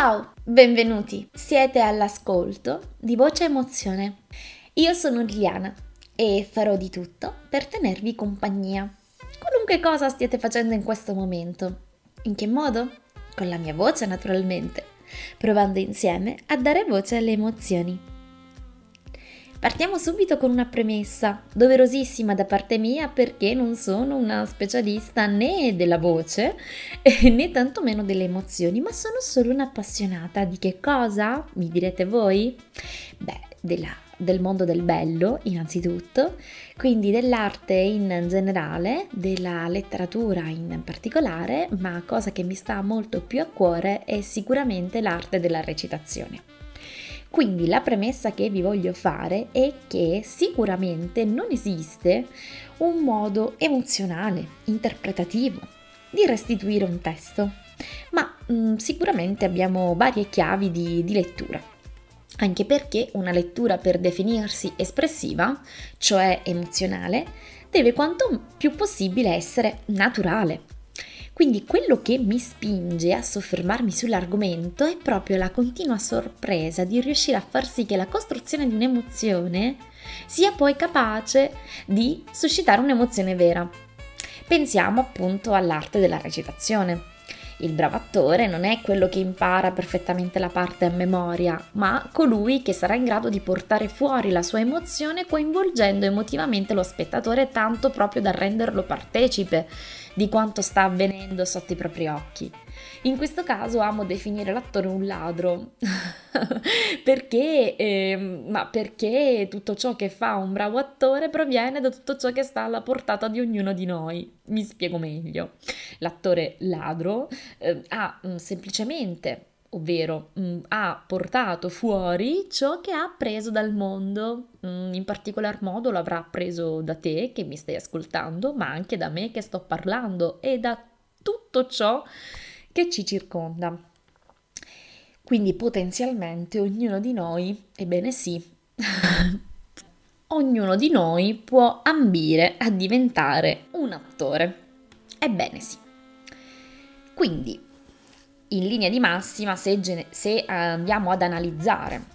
Ciao, benvenuti! Siete all'ascolto di Voce Emozione. Io sono Liliana e farò di tutto per tenervi compagnia. Qualunque cosa stiate facendo in questo momento. In che modo? Con la mia voce, naturalmente, provando insieme a dare voce alle emozioni. Partiamo subito con una premessa, doverosissima da parte mia perché non sono una specialista né della voce né tantomeno delle emozioni, ma sono solo un'appassionata di che cosa? Mi direte voi? Beh, del mondo del bello innanzitutto, quindi dell'arte in generale, della letteratura in particolare, ma cosa che mi sta molto più a cuore è sicuramente l'arte della recitazione. Quindi la premessa che vi voglio fare è che sicuramente non esiste un modo emozionale, interpretativo, di restituire un testo, ma sicuramente abbiamo varie chiavi di lettura, anche perché una lettura per definirsi espressiva, cioè emozionale, deve quanto più possibile essere naturale. Quindi quello che mi spinge a soffermarmi sull'argomento è proprio la continua sorpresa di riuscire a far sì che la costruzione di un'emozione sia poi capace di suscitare un'emozione vera. Pensiamo appunto all'arte della recitazione. Il bravo attore non è quello che impara perfettamente la parte a memoria, ma colui che sarà in grado di portare fuori la sua emozione coinvolgendo emotivamente lo spettatore tanto proprio da renderlo partecipe di quanto sta avvenendo sotto i propri occhi. In questo caso amo definire l'attore un ladro, perché tutto ciò che fa un bravo attore proviene da tutto ciò che sta alla portata di ognuno di noi. Mi spiego meglio. L'attore ladro ha semplicemente, ovvero ha portato fuori ciò che ha preso dal mondo, in particolar modo l'avrà preso da te che mi stai ascoltando, ma anche da me che sto parlando e da tutto ciò che ci circonda. Quindi potenzialmente ognuno di noi, ebbene sì, ognuno di noi può ambire a diventare un attore, ebbene sì. Quindi in linea di massima, se andiamo ad analizzare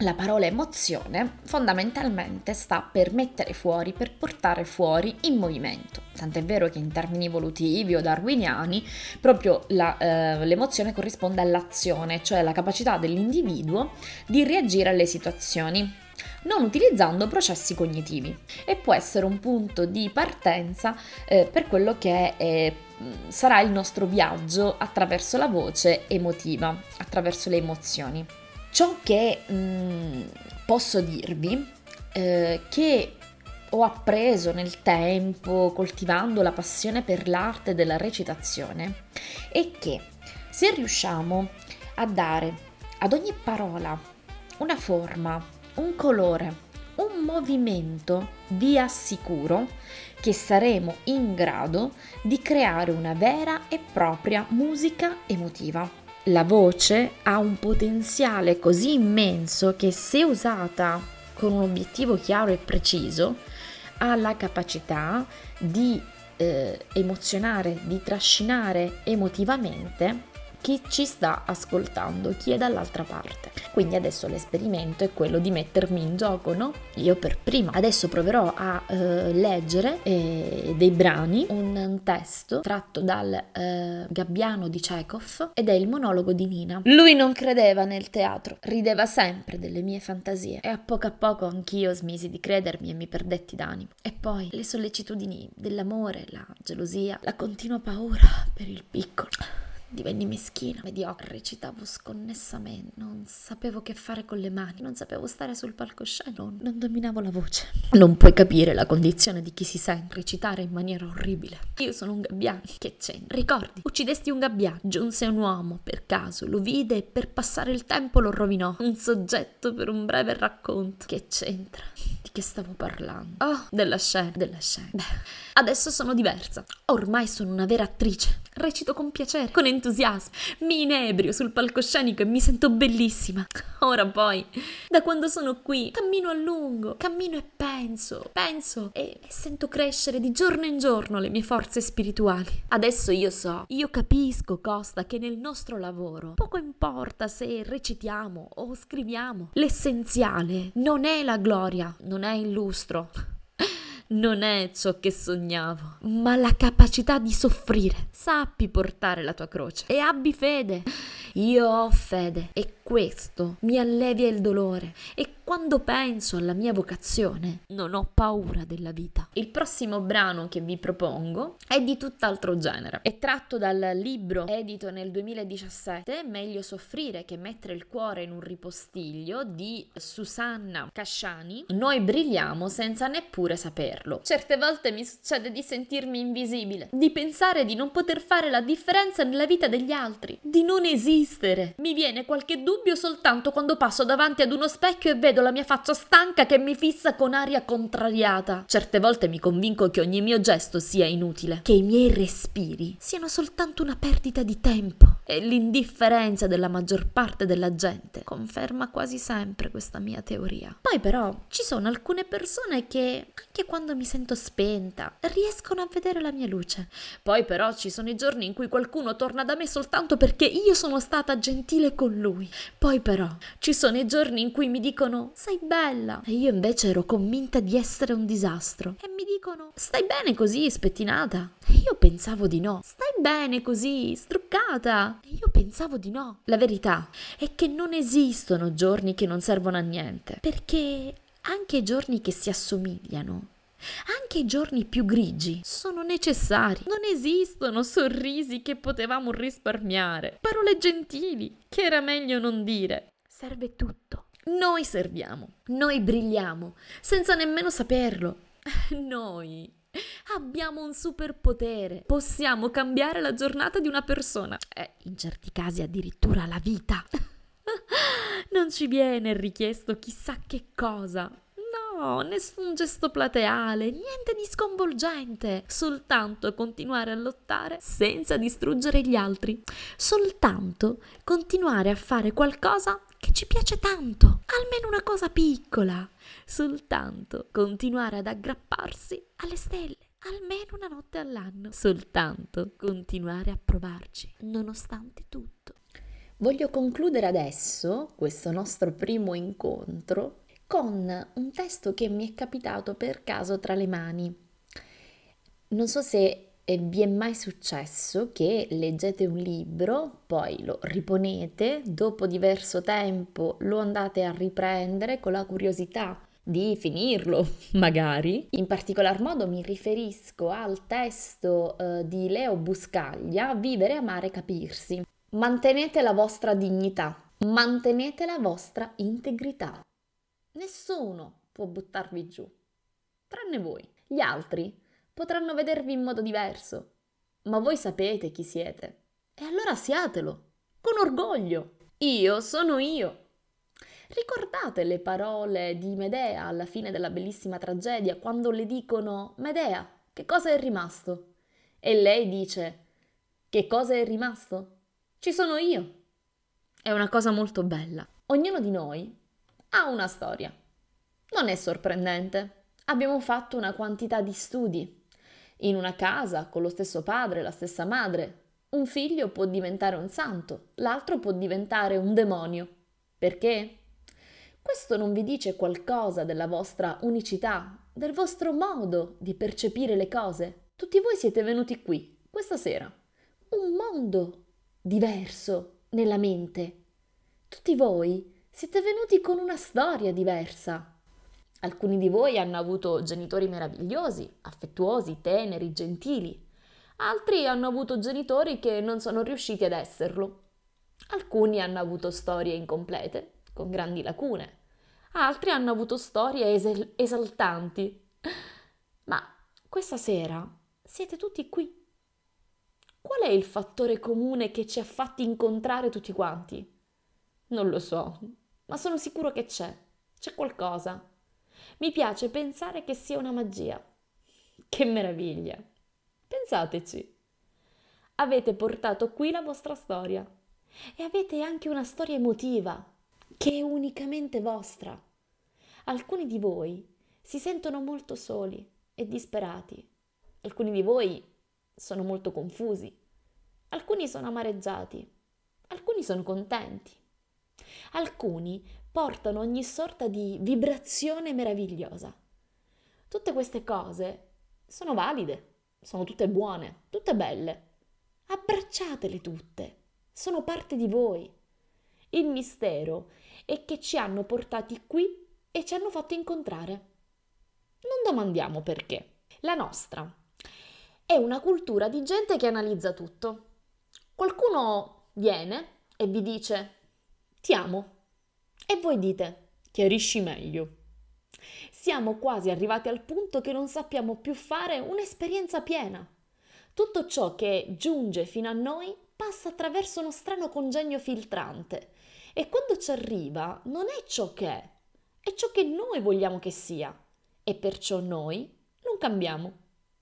la parola emozione, fondamentalmente sta per mettere fuori, per portare fuori in movimento. Tant'è vero che in termini evolutivi o darwiniani proprio l'emozione corrisponde all'azione, cioè la capacità dell'individuo di reagire alle situazioni, non utilizzando processi cognitivi, e può essere un punto di partenza per quello che sarà il nostro viaggio attraverso la voce emotiva, attraverso le emozioni. Ciò che posso dirvi che ho appreso nel tempo coltivando la passione per l'arte della recitazione è che se riusciamo a dare ad ogni parola una forma, un colore, un movimento, vi assicuro che saremo in grado di creare una vera e propria musica emotiva. La voce ha un potenziale così immenso che, se usata con un obiettivo chiaro e preciso, ha la capacità di emozionare, di trascinare emotivamente chi ci sta ascoltando, chi è dall'altra parte. Quindi adesso l'esperimento è quello di mettermi in gioco, no? Io per prima. Adesso proverò a leggere dei brani, un testo tratto dal Gabbiano di Chekhov, ed è il monologo di Nina. Lui non credeva nel teatro, rideva sempre delle mie fantasie, e a poco anch'io smisi di credermi e mi perdetti d'animo. E poi le sollecitudini dell'amore, la gelosia, la continua paura per il piccolo. Divenni meschina, mediocre, recitavo sconnessamente, non sapevo che fare con le mani, non sapevo stare sul palcoscenico, non dominavo la voce. Non puoi capire la condizione di chi si sente recitare in maniera orribile. Io sono un gabbiano, che c'entra? Ricordi, uccidesti un gabbiano, giunse un uomo, per caso, lo vide e per passare il tempo lo rovinò. Un soggetto per un breve racconto, che c'entra? Di che stavo parlando? Oh, della scena. Beh, adesso sono diversa. Ormai sono una vera attrice. Recito con piacere, con entusiasmo. Mi inebrio sul palcoscenico e mi sento bellissima. Ora poi, da quando sono qui, cammino a lungo, cammino e penso e sento crescere di giorno in giorno le mie forze spirituali. Adesso io capisco, Costa, che nel nostro lavoro poco importa se recitiamo o scriviamo. L'essenziale non è la gloria, non è il lustro, non è ciò che sognavo, ma la capacità di soffrire. Sappi portare la tua croce e abbi fede. Io ho fede e questo mi allevia il dolore e quando penso alla mia vocazione non ho paura della vita. Il prossimo brano che vi propongo è di tutt'altro genere. È tratto dal libro edito nel 2017, Meglio soffrire che mettere il cuore in un ripostiglio, di Susanna Casciani. Noi brilliamo senza neppure saperlo. Certe volte mi succede di sentirmi invisibile, di pensare di non poter fare la differenza nella vita degli altri, di non esistere. Mi viene qualche dubbio soltanto quando passo davanti ad uno specchio e vedo la mia faccia stanca che mi fissa con aria contrariata. Certe volte mi convinco che ogni mio gesto sia inutile, che i miei respiri siano soltanto una perdita di tempo. E l'indifferenza della maggior parte della gente conferma quasi sempre questa mia teoria. Poi però ci sono alcune persone che, anche quando mi sento spenta, riescono a vedere la mia luce. Poi però ci sono i giorni in cui qualcuno torna da me soltanto perché io sono stata gentile con lui. Poi però ci sono i giorni in cui mi dicono sei bella e io invece ero convinta di essere un disastro. E mi dicono stai bene così spettinata? E io pensavo di no. Stai bene così struccata? Io pensavo di no. La verità è che non esistono giorni che non servono a niente, perché anche i giorni che si assomigliano, anche i giorni più grigi, sono necessari. Non esistono sorrisi che potevamo risparmiare, parole gentili che era meglio non dire. Serve tutto. Noi serviamo, noi brilliamo, senza nemmeno saperlo. Noi abbiamo un superpotere, possiamo cambiare la giornata di una persona, in certi casi addirittura la vita. Non ci viene richiesto chissà che cosa, no, nessun gesto plateale, niente di sconvolgente, soltanto continuare a lottare senza distruggere gli altri, soltanto continuare a fare qualcosa che ci piace tanto, almeno una cosa piccola, soltanto continuare ad aggrapparsi alle stelle, almeno una notte all'anno, soltanto continuare a provarci, nonostante tutto. Voglio concludere adesso questo nostro primo incontro con un testo che mi è capitato per caso tra le mani. Non so se vi è mai successo che leggete un libro, poi lo riponete, dopo diverso tempo lo andate a riprendere con la curiosità di finirlo, magari. In particolar modo mi riferisco al testo di Leo Buscaglia, Vivere, amare, capirsi. Mantenete la vostra dignità, mantenete la vostra integrità. Nessuno può buttarvi giù, tranne voi. Gli altri potranno vedervi in modo diverso, ma voi sapete chi siete. E allora siatelo, con orgoglio. Io sono io. Ricordate le parole di Medea alla fine della bellissima tragedia, quando le dicono Medea, che cosa è rimasto? E lei dice, che cosa è rimasto? Ci sono io. È una cosa molto bella. Ognuno di noi ha una storia. Non è sorprendente. Abbiamo fatto una quantità di studi. In una casa, con lo stesso padre, la stessa madre, un figlio può diventare un santo, l'altro può diventare un demonio. Perché? Questo non vi dice qualcosa della vostra unicità, del vostro modo di percepire le cose? Tutti voi siete venuti qui, questa sera, un mondo diverso nella mente. Tutti voi siete venuti con una storia diversa. Alcuni di voi hanno avuto genitori meravigliosi, affettuosi, teneri, gentili. Altri hanno avuto genitori che non sono riusciti ad esserlo. Alcuni hanno avuto storie incomplete, con grandi lacune. Altri hanno avuto storie esaltanti. Ma questa sera siete tutti qui. Qual è il fattore comune che ci ha fatti incontrare tutti quanti? Non lo so, ma sono sicuro che c'è qualcosa. Mi piace pensare che sia una magia. Che meraviglia! Pensateci! Avete portato qui la vostra storia e avete anche una storia emotiva che è unicamente vostra. Alcuni di voi si sentono molto soli e disperati. Alcuni di voi sono molto confusi. Alcuni sono amareggiati. Alcuni sono contenti. Alcuni portano ogni sorta di vibrazione meravigliosa. Tutte queste cose sono valide, sono tutte buone, tutte belle. Abbracciatele tutte, sono parte di voi. Il mistero è che ci hanno portati qui e ci hanno fatto incontrare. Non domandiamo perché. La nostra è una cultura di gente che analizza tutto. Qualcuno viene e vi dice: ti amo. E voi dite: chiarisci meglio. Siamo quasi arrivati al punto che non sappiamo più fare un'esperienza piena. Tutto ciò che giunge fino a noi passa attraverso uno strano congegno filtrante e quando ci arriva non è ciò che è ciò che noi vogliamo che sia e perciò noi non cambiamo,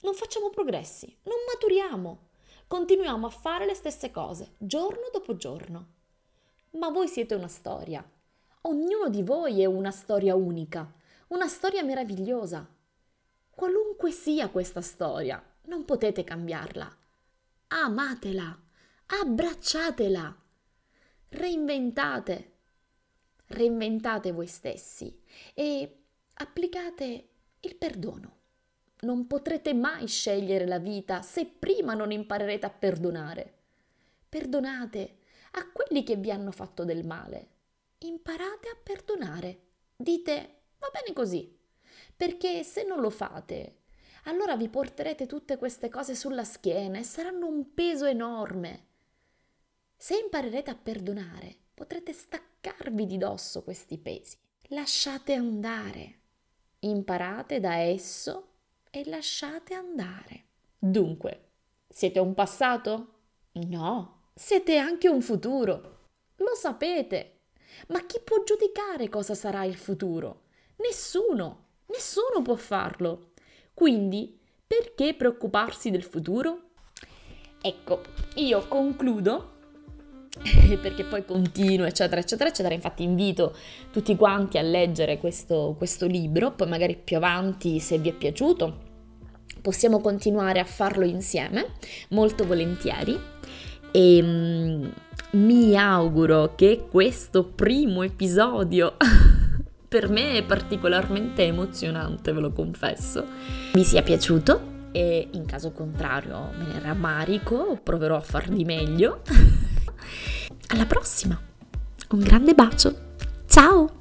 non facciamo progressi, non maturiamo, continuiamo a fare le stesse cose giorno dopo giorno. Ma voi siete una storia, ognuno di voi è una storia unica, una storia meravigliosa. Qualunque sia questa storia, non potete cambiarla. Amatela, abbracciatela, reinventate voi stessi e applicate il perdono. Non potrete mai scegliere la vita se prima non imparerete a perdonare. Perdonate a quelli che vi hanno fatto del male. Imparate a perdonare. Dite: va bene così, perché se non lo fate, allora vi porterete tutte queste cose sulla schiena e saranno un peso enorme. Se imparerete a perdonare, potrete staccarvi di dosso questi pesi. Lasciate andare. Imparate da esso e lasciate andare. Dunque, siete un passato? No, siete anche un futuro. Lo sapete. Ma chi può giudicare cosa sarà il futuro? Nessuno può farlo. Quindi, perché preoccuparsi del futuro? Ecco, io concludo, perché poi continuo, eccetera. Infatti invito tutti quanti a leggere questo libro, poi magari più avanti, se vi è piaciuto, possiamo continuare a farlo insieme, molto volentieri. E mi auguro che questo primo episodio... per me è particolarmente emozionante, ve lo confesso. Mi sia piaciuto e in caso contrario me ne rammarico, proverò a far di meglio. Alla prossima, un grande bacio, ciao!